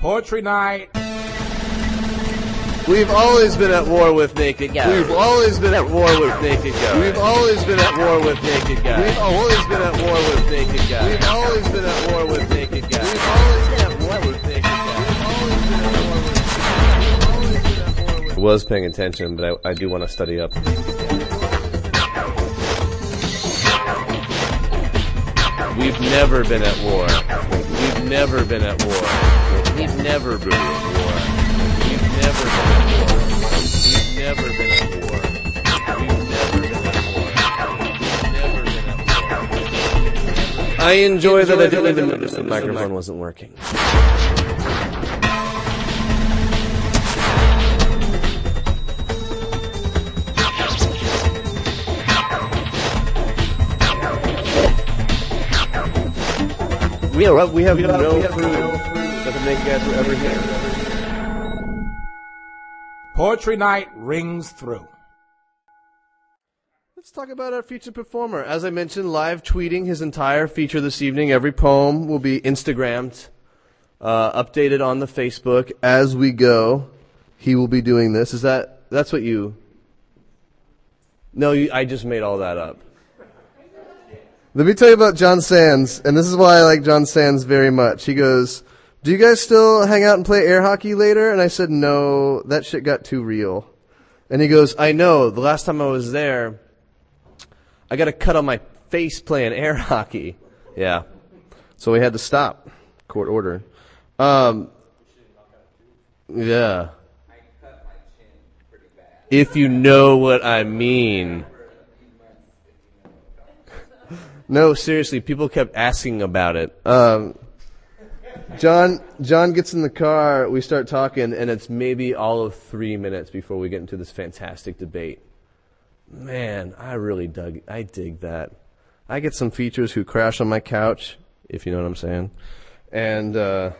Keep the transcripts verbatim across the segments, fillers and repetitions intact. Poetry night. We've always been at war with Naked Gun. We've always been at war with Naked Gun. We've always been at war with Naked Gun. We've always been at war with Naked Gun. We've always been at war with Naked Gun. We've always been at war with Naked Gun. I was paying attention, but I, I do want to study up. We've never been at war. We've never been at war. We've never been at war. We've never been at war. We've never been at war. We've never been at war. I enjoy that I didn't even notice the microphone wasn't working. We have, we have no proof that the naked guys were ever here. Poetry night rings through. Let's talk about our featured performer. As I mentioned, live tweeting his entire feature this evening. Every poem will be Instagrammed, uh, updated on the Facebook as we go. He will be doing this. Is that, that's what you, no, you, I just made all that up. Let me tell you about Jon Sands, and this is why I like Jon Sands very much. He goes, "Do you guys still hang out and play air hockey later?" And I said, "No, that shit got too real." And he goes, "I know, the last time I was there, I got a cut on my face playing air hockey." Yeah. So we had to stop. Court order. Um, yeah. I cut my chin pretty bad. If you know what I mean. No, seriously, people kept asking about it. Um, John, John gets in the car, we start talking, and it's maybe all of three minutes before we get into this fantastic debate. Man, I really dug, I dig that. I get some features who crash on my couch, if you know what I'm saying. And, uh,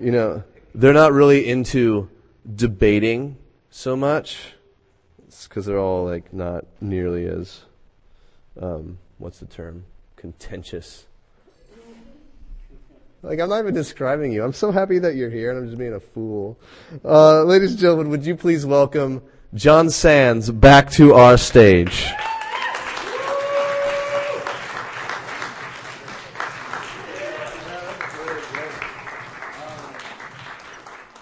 you know, they're not really into debating so much. It's because they're all, like, not nearly as, um, what's the term? Contentious. Like, I'm not even describing you. I'm so happy that you're here, and I'm just being a fool. Uh, ladies and gentlemen, would you please welcome Jon Sands back to our stage.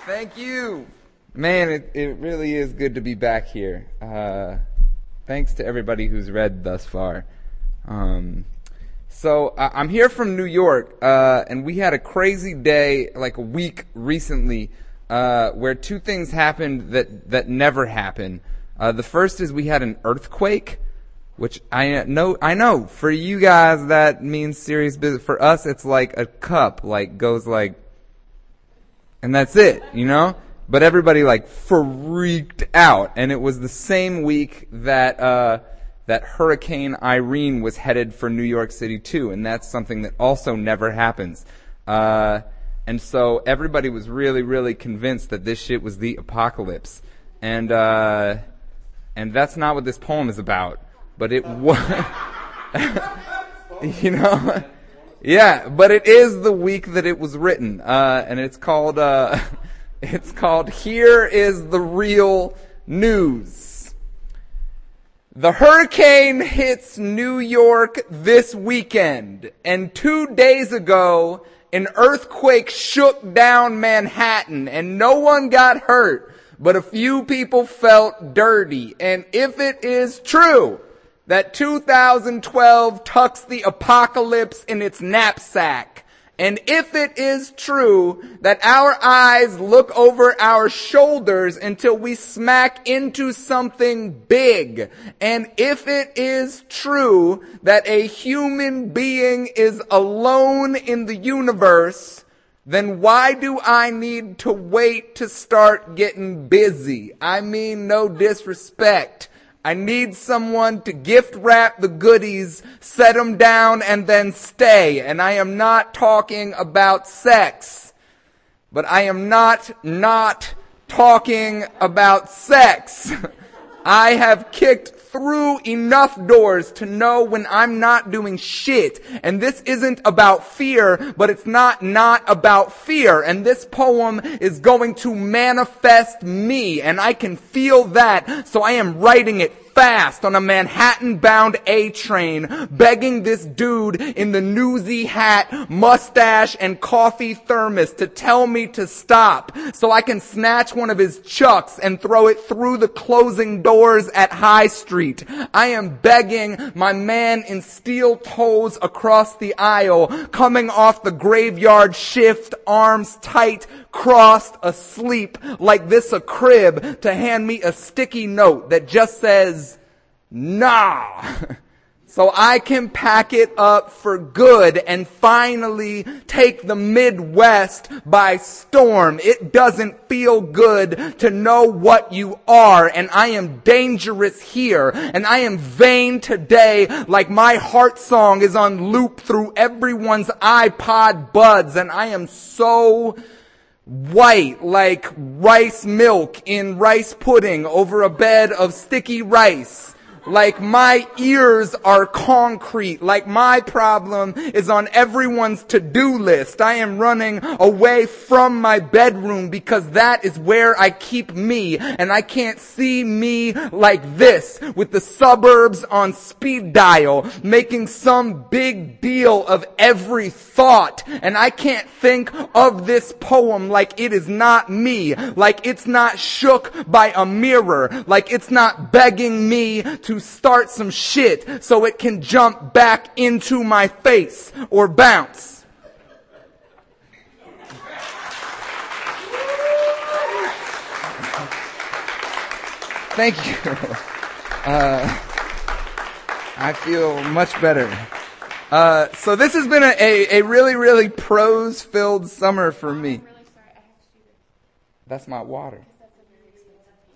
Thank you. Man, it, it really is good to be back here. Uh, thanks to everybody who's read thus far. Um... So, uh, I'm here from New York, uh, and we had a crazy day, like a week recently, uh, where two things happened that, that never happen. Uh, the first is we had an earthquake, which I know, I know, for you guys that means serious business. For us, it's like a cup, like, goes like, and that's it, you know? But everybody, like, freaked out, and it was the same week that, uh, that Hurricane Irene was headed for New York City too, and that's something that also never happens. Uh, and so everybody was really, really convinced that this shit was the apocalypse. And, uh, and that's not what this poem is about, but it was, you know, yeah, but it is the week that it was written. Uh, and it's called, uh, it's called Here Is the Real News. The hurricane hits New York this weekend, and two days ago, an earthquake shook down Manhattan, and no one got hurt, but a few people felt dirty. And if it is true that two thousand twelve tucks the apocalypse in its knapsack, and if it is true that our eyes look over our shoulders until we smack into something big, and if it is true that a human being is alone in the universe, then why do I need to wait to start getting busy? I mean, no disrespect. I need someone to gift wrap the goodies, set them down, and then stay. And I am not talking about sex. But I am not not talking about sex. I have kicked through enough doors to know when I'm not doing shit. And this isn't about fear, but it's not not about fear. And this poem is going to manifest me, and I can feel that, so I am writing it fast on a Manhattan-bound A-train, begging this dude in the newsy hat, mustache, and coffee thermos to tell me to stop so I can snatch one of his chucks and throw it through the closing doors at High Street. I am begging my man in steel toes across the aisle, coming off the graveyard shift, arms tight, crossed, asleep, like this a crib, to hand me a sticky note that just says, nah, so I can pack it up for good and finally take the Midwest by storm. It doesn't feel good to know what you are, and I am dangerous here, and I am vain today, like my heart song is on loop through everyone's iPod buds, and I am so white like rice milk in rice pudding over a bed of sticky rice. Like my ears are concrete. Like my problem is on everyone's to-do list. I am running away from my bedroom because that is where I keep me. And I can't see me like this, with the suburbs on speed dial, making some big deal of every thought. And I can't think of this poem like it is not me. Like it's not shook by a mirror. Like it's not begging me to to start some shit so it can jump back into my face or bounce. Thank you. Uh, I feel much better. Uh, so this has been a, a, a really, really prose-filled summer for me. That's my water.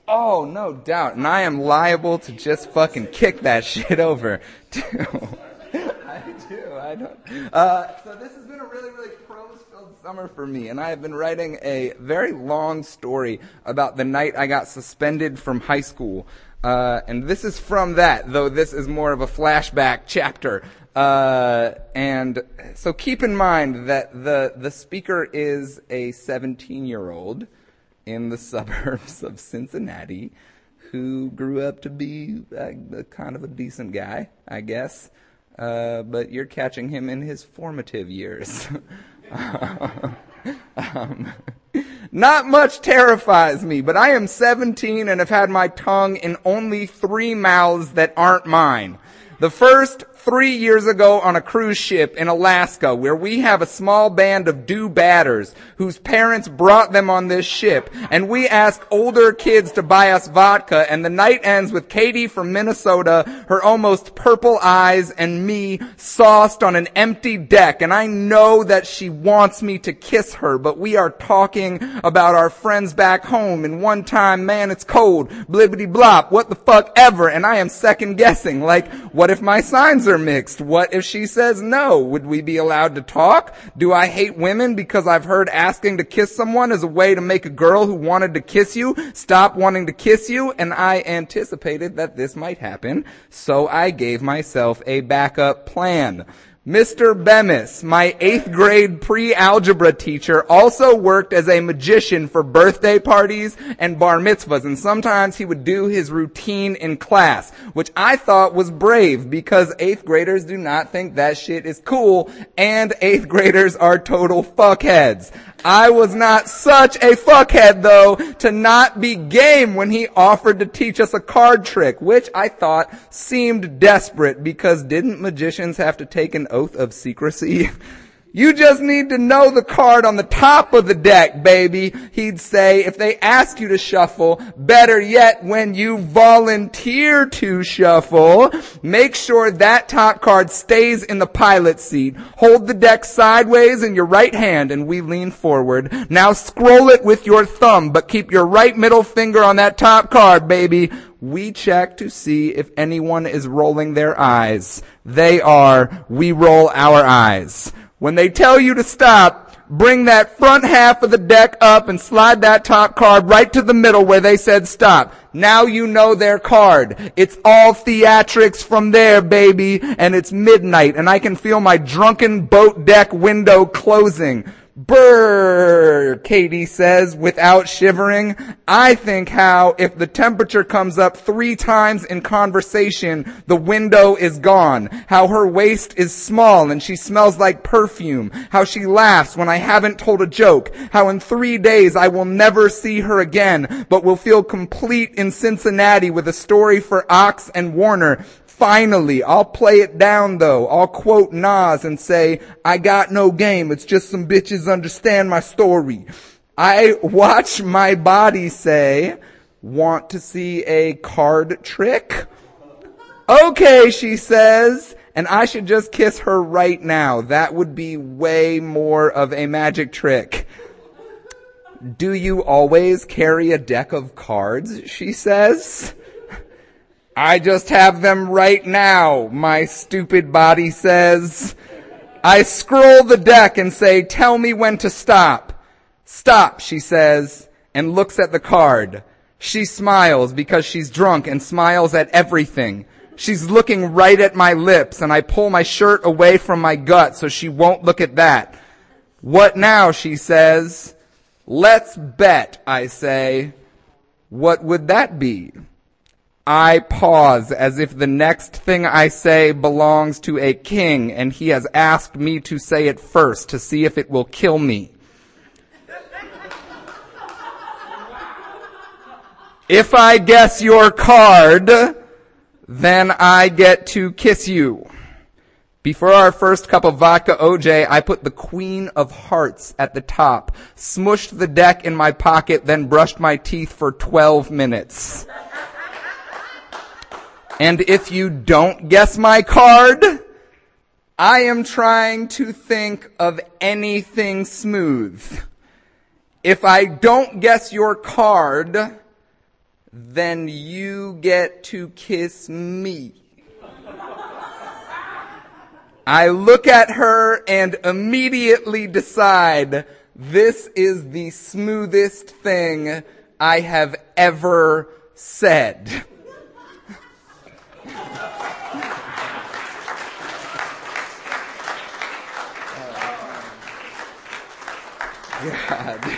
Oh, no doubt. And I am liable to just fucking kick that shit over, too. I do. I don't. Uh, so this has been a really, really prose-filled summer for me. And I have been writing a very long story about the night I got suspended from high school. Uh, and this is from that, though this is more of a flashback chapter. Uh, and so keep in mind that the, the speaker is a seventeen-year-old. In the suburbs of Cincinnati, who grew up to be uh, kind of a decent guy, I guess. Uh, but you're catching him in his formative years. um, not much terrifies me, but I am seventeen and have had my tongue in only three mouths that aren't mine. The first, three years ago on a cruise ship in Alaska, where we have a small band of do-badders whose parents brought them on this ship, and we ask older kids to buy us vodka, and the night ends with Katie from Minnesota, her almost purple eyes, and me sauced on an empty deck, and I know that she wants me to kiss her, but we are talking about our friends back home, and one time, man, it's cold, blibbity-blop, what the fuck ever, and I am second-guessing, like, what if my signs are mixed? What if she says no? Would we be allowed to talk? Do I hate women because I've heard asking to kiss someone is a way to make a girl who wanted to kiss you stop wanting to kiss you? And I anticipated that this might happen, so I gave myself a backup plan. Mister Bemis, my eighth grade pre-algebra teacher, also worked as a magician for birthday parties and bar mitzvahs, and sometimes he would do his routine in class, which I thought was brave because eighth graders do not think that shit is cool, and eighth graders are total fuckheads. I was not such a fuckhead, though, to not be game when he offered to teach us a card trick, which I thought seemed desperate because didn't magicians have to take an oath of secrecy? You just need to know the card on the top of the deck, baby, he'd say. If they ask you to shuffle, better yet, when you volunteer to shuffle, make sure that top card stays in the pilot seat. Hold the deck sideways in your right hand, and we lean forward. Now scroll it with your thumb, but keep your right middle finger on that top card, baby. We check to see if anyone is rolling their eyes. They are. We roll our eyes. When they tell you to stop, bring that front half of the deck up and slide that top card right to the middle where they said stop. Now you know their card. It's all theatrics from there, baby. And it's midnight, and I can feel my drunken boat deck window closing. Brrr, Katie says without shivering. I think how if the temperature comes up three times in conversation, the window is gone. How her waist is small and she smells like perfume. How she laughs when I haven't told a joke. How in three days I will never see her again, but will feel complete in Cincinnati with a story for Ox and Warner. Finally, I'll play it down though. I'll quote Nas and say, I got no game. It's just some bitches understand my story. I watch my body say, want to see a card trick? Okay, she says, and I should just kiss her right now. That would be way more of a magic trick. Do you always carry a deck of cards? She says. I just have them right now, my stupid body says. I scroll the deck and say, tell me when to stop. Stop, she says, and looks at the card. She smiles because she's drunk and smiles at everything. She's looking right at my lips, and I pull my shirt away from my gut so she won't look at that. What now, she says. Let's bet, I say. What would that be? I pause as if the next thing I say belongs to a king and he has asked me to say it first to see if it will kill me. If I guess your card, then I get to kiss you. Before our first cup of vodka O J, I put the Queen of Hearts at the top, smushed the deck in my pocket, then brushed my teeth for twelve minutes. And if you don't guess my card, I am trying to think of anything smooth. If I don't guess your card, then you get to kiss me. I look at her and immediately decide this is the smoothest thing I have ever said. God,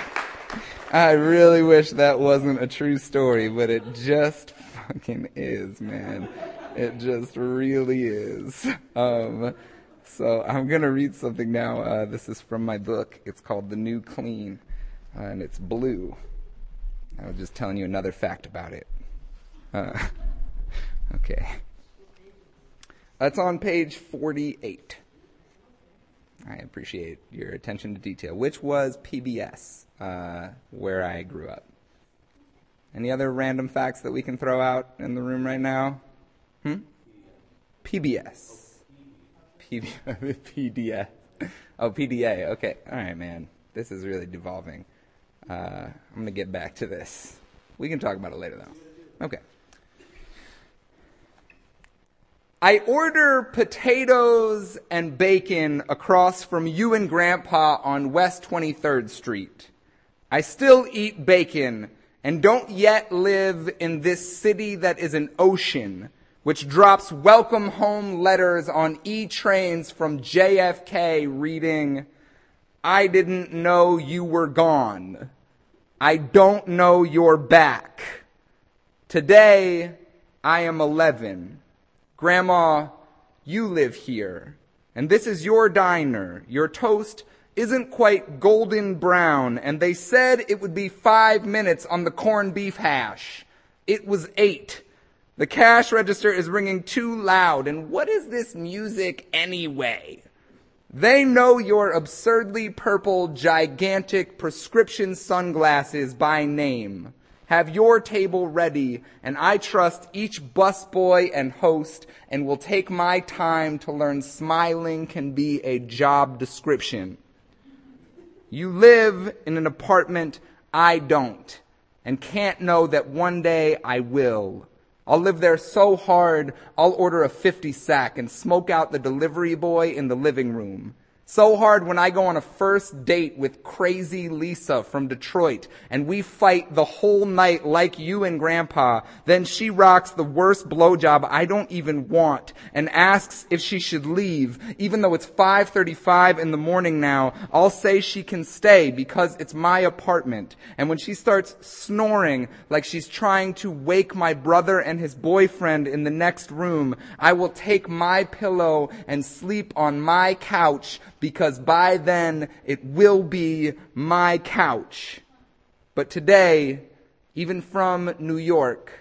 I really wish that wasn't a true story, but it just fucking is, man. It just really is. Um, so I'm going to read something now. Uh, this is from my book. It's called The New Clean, uh, and it's blue. I was just telling you another fact about it. Uh, okay. That's on page forty-eight. I appreciate your attention to detail, which was P B S, uh, where I grew up. Any other random facts that we can throw out in the room right now? Hmm? P B S. P D A. Oh, P D A. Okay. All right, man. This is really devolving. Uh, I'm going to get back to this. We can talk about it later, though. Okay. I order potatoes and bacon across from you and Grandpa on West twenty-third Street. I still eat bacon and don't yet live in this city that is an ocean, which drops welcome home letters on E-trains from J F K reading, I didn't know you were gone. I don't know you're back. Today, I am eleven. Grandma, you live here, and this is your diner. Your toast isn't quite golden brown, and they said it would be five minutes on the corned beef hash. It was eight. The cash register is ringing too loud, and what is this music anyway? They know your absurdly purple, gigantic prescription sunglasses by name. Have your table ready, and I trust each busboy and host and will take my time to learn smiling can be a job description. You live in an apartment I don't, and can't know that one day I will. I'll live there so hard, I'll order a fifty sack and smoke out the delivery boy in the living room. so hard when I go on a first date with crazy Lisa from Detroit and we fight the whole night like you and Grandpa. Then she rocks the worst blowjob I don't even want and asks if she should leave. Even though it's five thirty-five in the morning now, I'll say she can stay because it's my apartment. And when she starts snoring like she's trying to wake my brother and his boyfriend in the next room, I will take my pillow and sleep on my couch, because by then it will be my couch. But today, even from New York,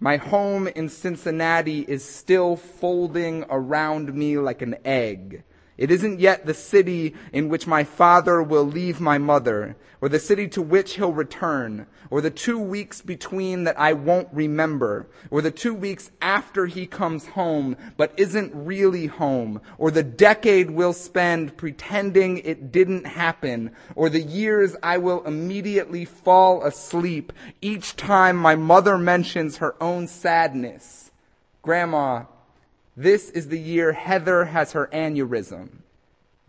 my home in Cincinnati is still folding around me like an egg. It isn't yet the city in which my father will leave my mother, or the city to which he'll return, or the two weeks between that I won't remember, or the two weeks after he comes home but isn't really home, or the decade we'll spend pretending it didn't happen, or the years I will immediately fall asleep each time my mother mentions her own sadness. Grandma, this is the year Heather has her aneurysm.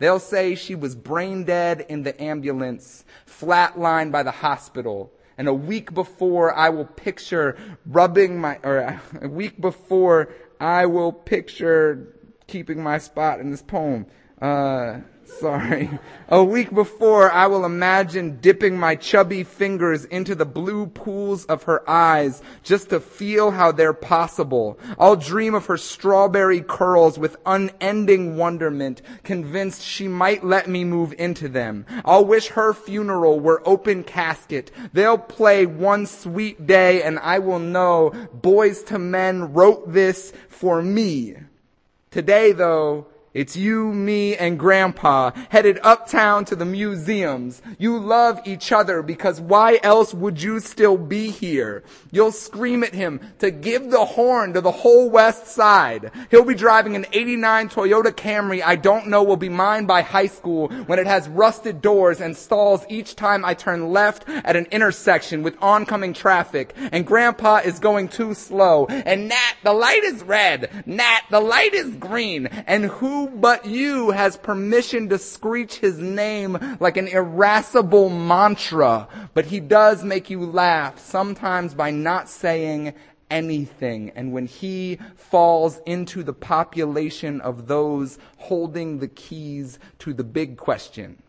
They'll say she was brain dead in the ambulance, flatlined by the hospital. And a week before I will picture rubbing my, or a week before I will picture keeping my spot in this poem. Uh, sorry. A week before, I will imagine dipping my chubby fingers into the blue pools of her eyes just to feel how they're possible. I'll dream of her strawberry curls with unending wonderment, convinced she might let me move into them. I'll wish her funeral were open casket. They'll play One Sweet Day, and I will know Boys to Men wrote this for me. Today, though, it's you, me, and Grandpa headed uptown to the museums. You love each other because why else would you still be here? You'll scream at him to give the horn to the whole West Side. He'll be driving an eighty-nine Toyota Camry I don't know will be mine by high school when it has rusted doors and stalls each time I turn left at an intersection with oncoming traffic. And Grandpa is going too slow. And Nat, the light is red. Nat, the light is green. And who but you has permission to screech his name like an irascible mantra, but he does make you laugh, sometimes by not saying anything. And when he falls into the population of those holding the keys to the big question,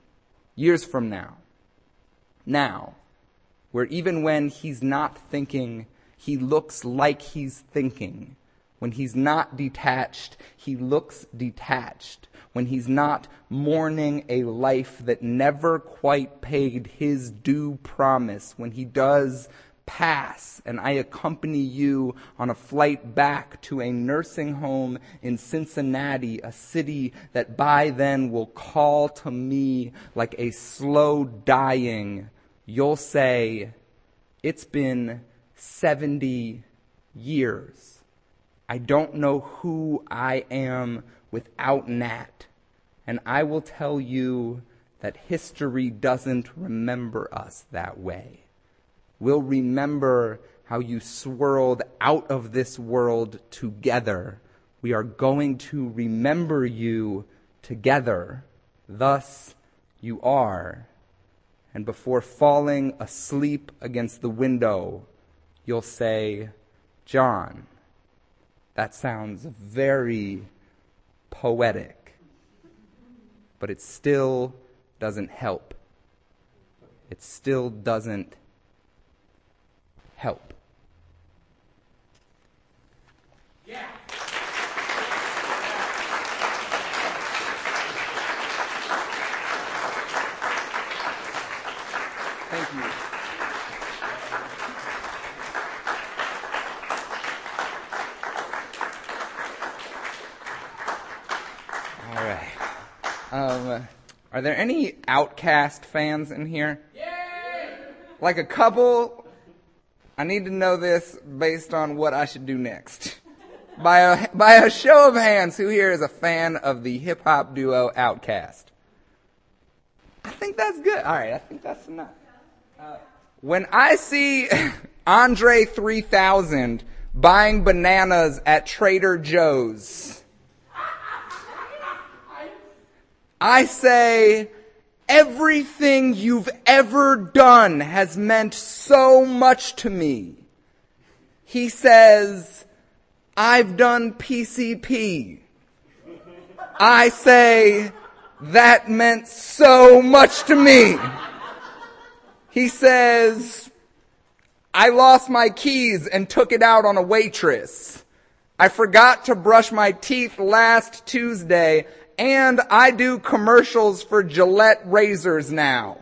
years from now, now, where even when he's not thinking, he looks like he's thinking. When he's not detached, he looks detached. When he's not mourning a life that never quite paid his due promise, when he does pass, and I accompany you on a flight back to a nursing home in Cincinnati, a city that by then will call to me like a slow dying, you'll say, it's been seventy years. I don't know who I am without Nat, and I will tell you that history doesn't remember us that way. We'll remember how you swirled out of this world together. We are going to remember you together. Thus you are. And before falling asleep against the window, you'll say, John. That sounds very poetic, but it still doesn't help. It still doesn't help. Yeah. Thank you. Um, are there any Outcast fans in here? Yay! Like a couple, I need to know this based on what I should do next. By a, by a show of hands, who here is a fan of the hip-hop duo Outcast? I think that's good. All right, I think that's enough. Uh, when I see Andre three thousand buying bananas at Trader Joe's, I say everything you've ever done has meant so much to me. He says, I've done P C P. I say, that meant so much to me. He says, I lost my keys and took it out on a waitress. I forgot to brush my teeth last Tuesday, and I do commercials for Gillette razors now.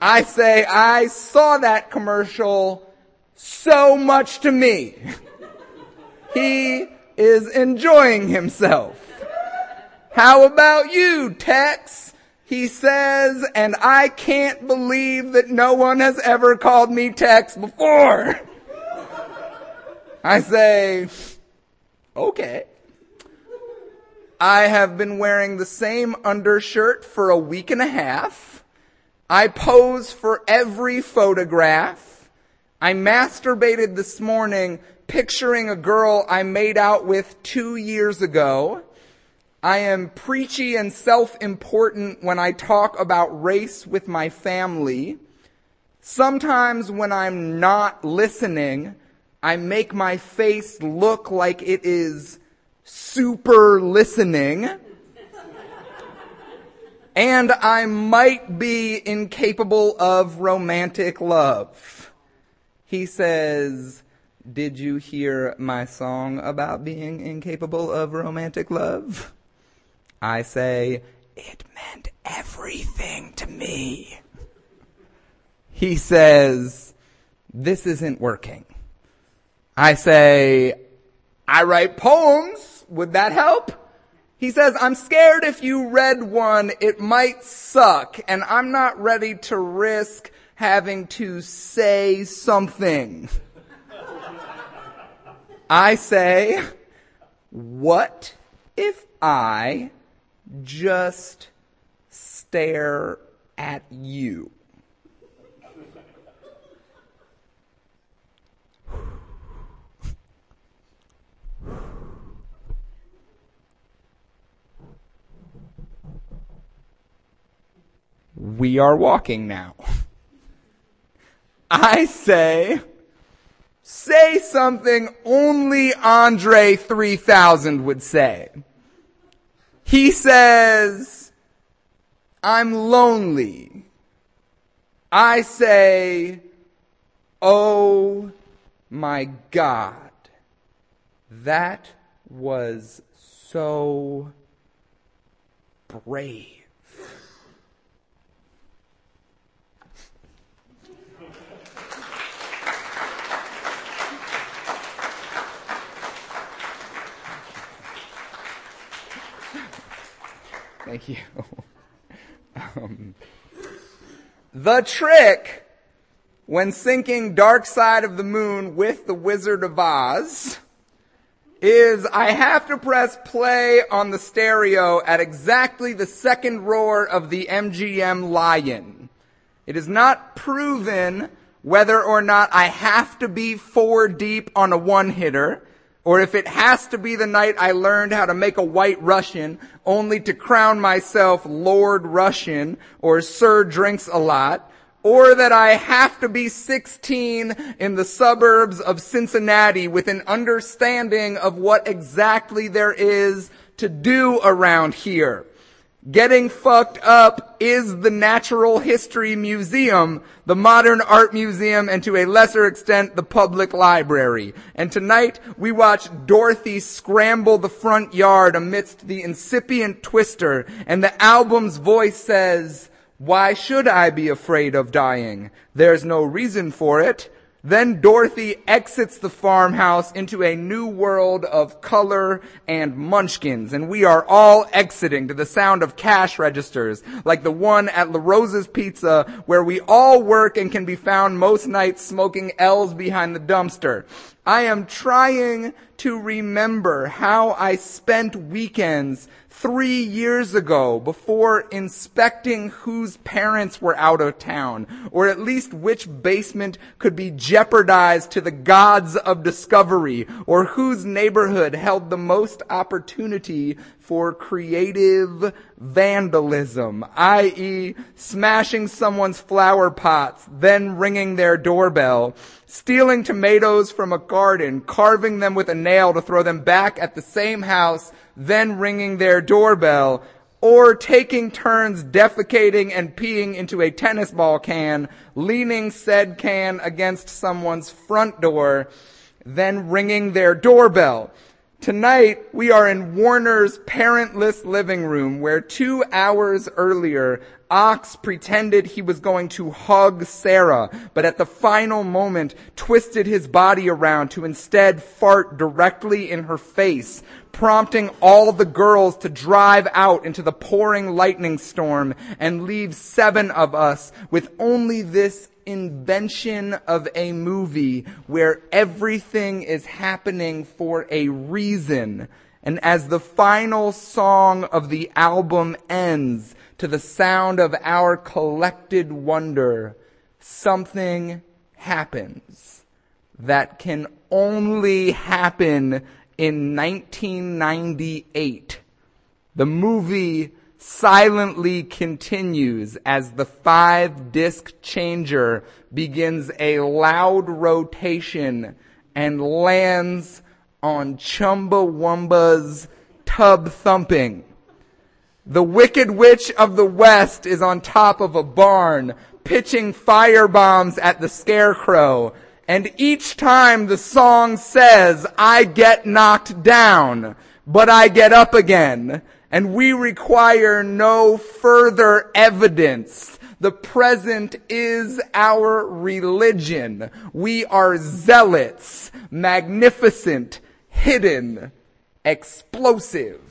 I say, I saw that commercial, so much to me. He is enjoying himself. How about you, Tex? He says, and I can't believe that no one has ever called me Tex before. I say, okay. I have been wearing the same undershirt for a week and a half. I pose for every photograph. I masturbated this morning picturing a girl I made out with two years ago. I am preachy and self-important when I talk about race with my family. Sometimes when I'm not listening, I make my face look like it is super listening. And I might be incapable of romantic love. He says, did you hear my song about being incapable of romantic love? I say, it meant everything to me. He says, this isn't working. I say, I write poems. Would that help? He says, I'm scared if you read one, it might suck, and I'm not ready to risk having to say something. I say, what if I just stare at you? We are walking now. I say, say something only Andre three thousand would say. He says, I'm lonely. I say, oh my God, that was so brave. Thank you. um, the trick when syncing Dark Side of the Moon with the Wizard of Oz is I have to press play on the stereo at exactly the second roar of the M G M lion. It is not proven whether or not I have to be four deep on a one-hitter, or if it has to be the night I learned how to make a white Russian, only to crown myself Lord Russian, or Sir Drinks a Lot, or that I have to be sixteen in the suburbs of Cincinnati with an understanding of what exactly there is to do around here. Getting fucked up is the Natural History Museum, the Modern Art Museum, and to a lesser extent, the public library. And tonight, we watch Dorothy scramble the front yard amidst the incipient twister, and the album's voice says, why should I be afraid of dying? There's no reason for it. Then Dorothy exits the farmhouse into a new world of color and munchkins, and we are all exiting to the sound of cash registers, like the one at La Rosa's Pizza, where we all work and can be found most nights smoking L's behind the dumpster. I am trying to remember how I spent weekends three years ago before inspecting whose parents were out of town, or at least which basement could be jeopardized to the gods of discovery, or whose neighborhood held the most opportunity for creative vandalism, that is smashing someone's flower pots, then ringing their doorbell, stealing tomatoes from a garden, carving them with a nail to throw them back at the same house, then ringing their doorbell, or taking turns defecating and peeing into a tennis ball can, leaning said can against someone's front door, then ringing their doorbell. Tonight, we are in Warner's parentless living room, where two hours earlier, Ox pretended he was going to hug Sarah, but at the final moment twisted his body around to instead fart directly in her face, prompting all the girls to drive out into the pouring lightning storm and leave seven of us with only this invention of a movie where everything is happening for a reason. And as the final song of the album ends, to the sound of our collected wonder, something happens that can only happen in nineteen ninety-eight. The movie silently continues as the five-disc changer begins a loud rotation and lands on Chumbawamba's tub thumping. The Wicked Witch of the West is on top of a barn, pitching firebombs at the scarecrow. And each time the song says, I get knocked down, but I get up again. And we require no further evidence. The present is our religion. We are zealots, magnificent, hidden, explosive.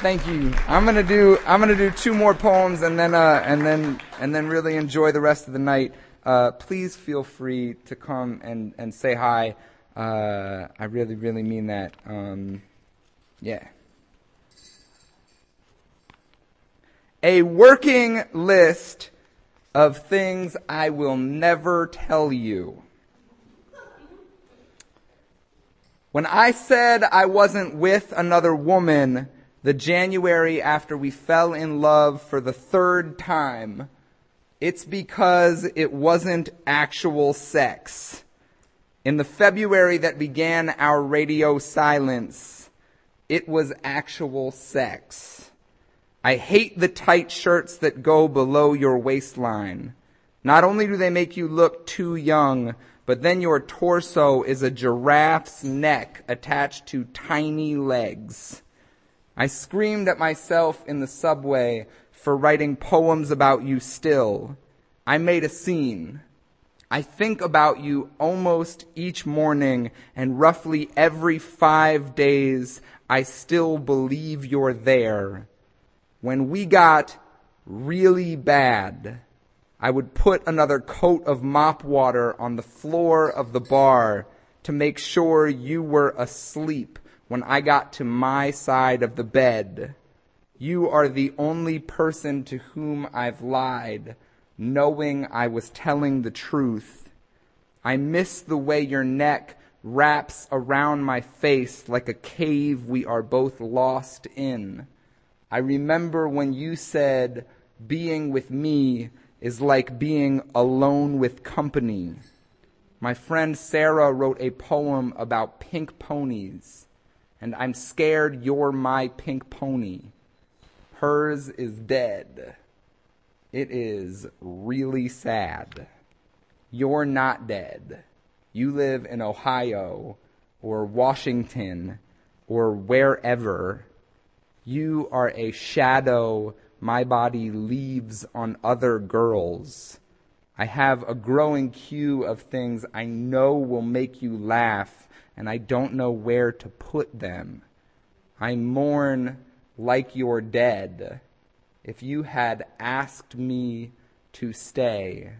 Thank you. I'm gonna do. I'm gonna do two more poems, and then, uh, and then, and then, really enjoy the rest of the night. Uh, please feel free to come and and say hi. Uh, I really, really mean that. Um, yeah. A working list of things I will never tell you. When I said I wasn't with another woman, the January after we fell in love for the third time, it's because it wasn't actual sex. In the February that began our radio silence, it was actual sex. I hate the tight shirts that go below your waistline. Not only do they make you look too young, but then your torso is a giraffe's neck attached to tiny legs. I screamed at myself in the subway for writing poems about you still. I made a scene. I think about you almost each morning, and roughly every five days, I still believe you're there. When we got really bad, I would put another coat of mop water on the floor of the bar to make sure you were asleep when I got to my side of the bed. You are the only person to whom I've lied, knowing I was telling the truth. I miss the way your neck wraps around my face like a cave we are both lost in. I remember when you said, being with me is like being alone with company. My friend Sarah wrote a poem about pink ponies, and I'm scared you're my pink pony. Hers is dead. It is really sad. You're not dead. You live in Ohio or Washington or wherever. You are a shadow my body leaves on other girls. I have a growing queue of things I know will make you laugh, and I don't know where to put them. I mourn like you're dead. If you had asked me to stay,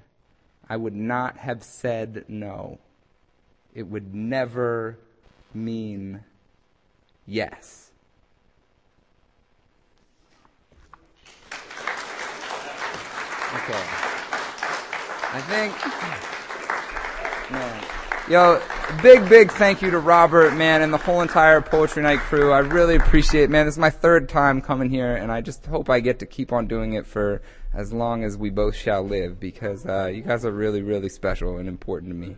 I would not have said no. It would never mean yes. Okay. I think, man. Yo, big, big thank you to Robert, man, and the whole entire Poetry Night crew. I really appreciate it, man. This is my third time coming here, and I just hope I get to keep on doing it for as long as we both shall live, because uh, you guys are really, really special and important to me.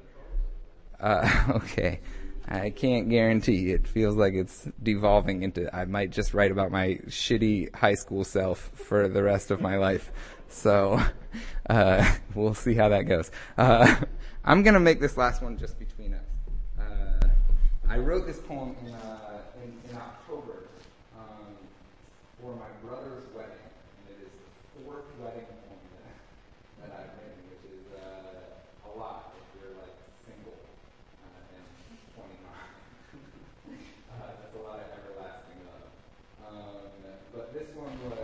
Uh, okay. I can't guarantee. It feels like it's devolving into, I might just write about my shitty high school self for the rest of my life. So, uh, we'll see how that goes. Uh, I'm gonna make this last one just between us. Uh, I wrote this poem in, uh, in, in October, um, for my brother's wedding. And it is the fourth wedding poem that, that I've written, which is, uh, a lot if you're like single, uh, and twenty-nine. uh, that's a lot of everlasting love. Um, but this one was,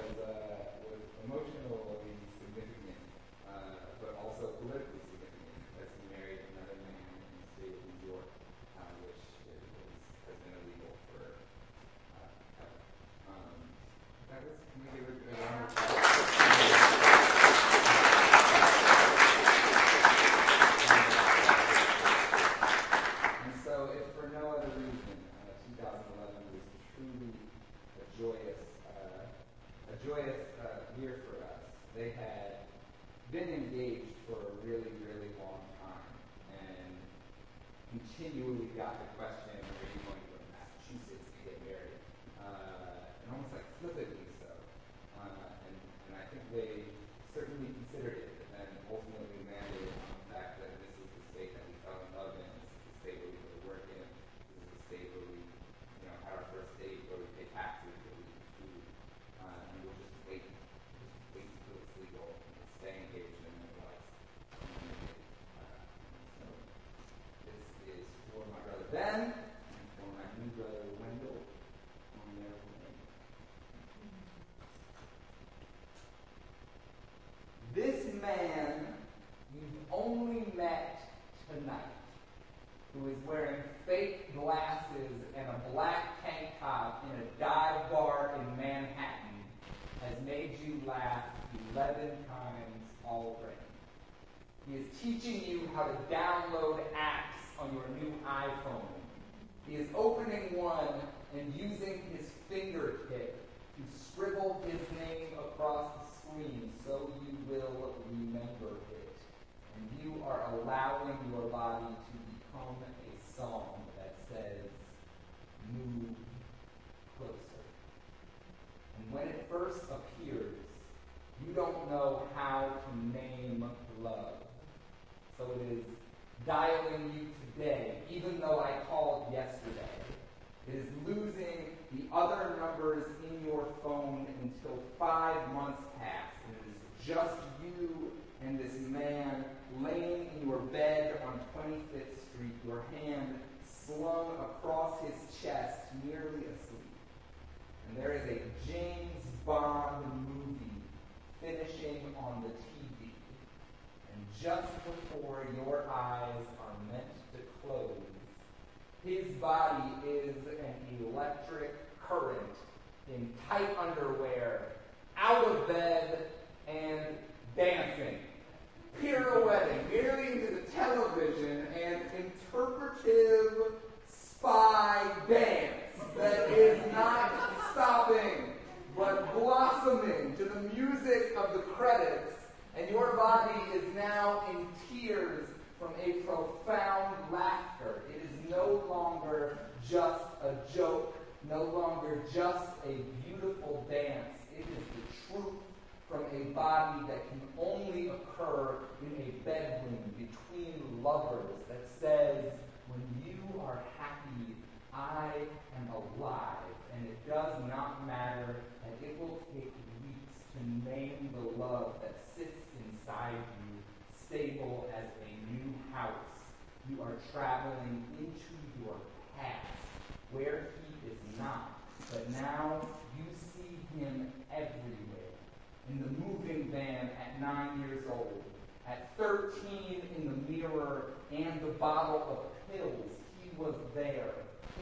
At thirteen, in the mirror and the bottle of pills, he was there,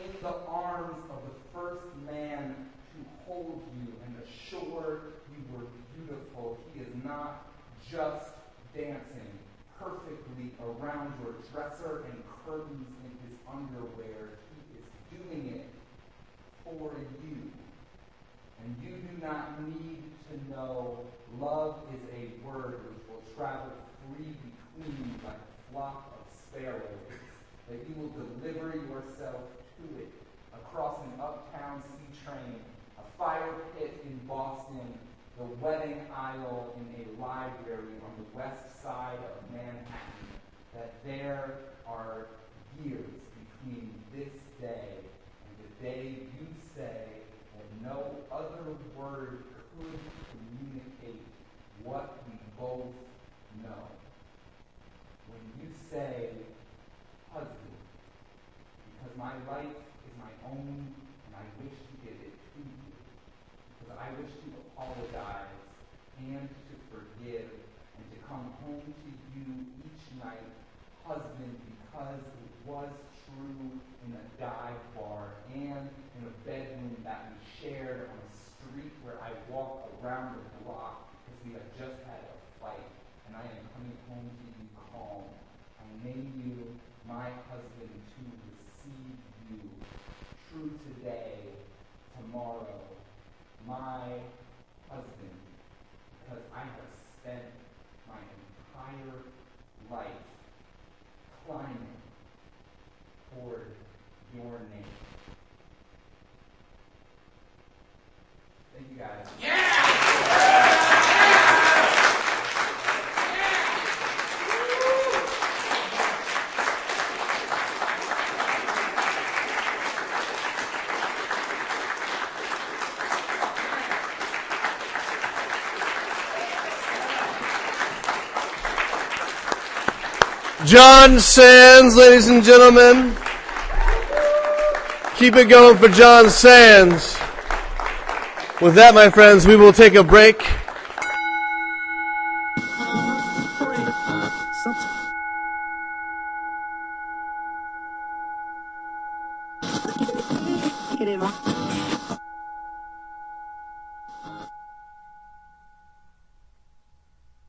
in the arms of the first man to hold you and assure you were beautiful. He is not just dancing perfectly around your dresser and curtains in his underwear. He is doing it for you. And you do not need to know love is a word which will travel free between you like a flock of sparrows, that you will deliver yourself to it across an uptown C train, a fire pit in Boston, the wedding aisle in a library on the west side of Manhattan, that there are years between this day and the day you say that no other word could communicate what we both know. When you say, husband, because my life is my own and I wish to give it to you, because I wish to apologize and to forgive and to come home to you each night, husband, because it was true in a dive bar and in a bedroom that we shared on a street where I walked around the block because we had just had a fight, and I am coming home to you calm. I name you my husband to receive you, true today, tomorrow, my husband, because I have spent my entire life climbing toward your name. Thank you guys. Yeah! Jon Sands, ladies and gentlemen. Keep it going for Jon Sands. With that, my friends, we will take a break.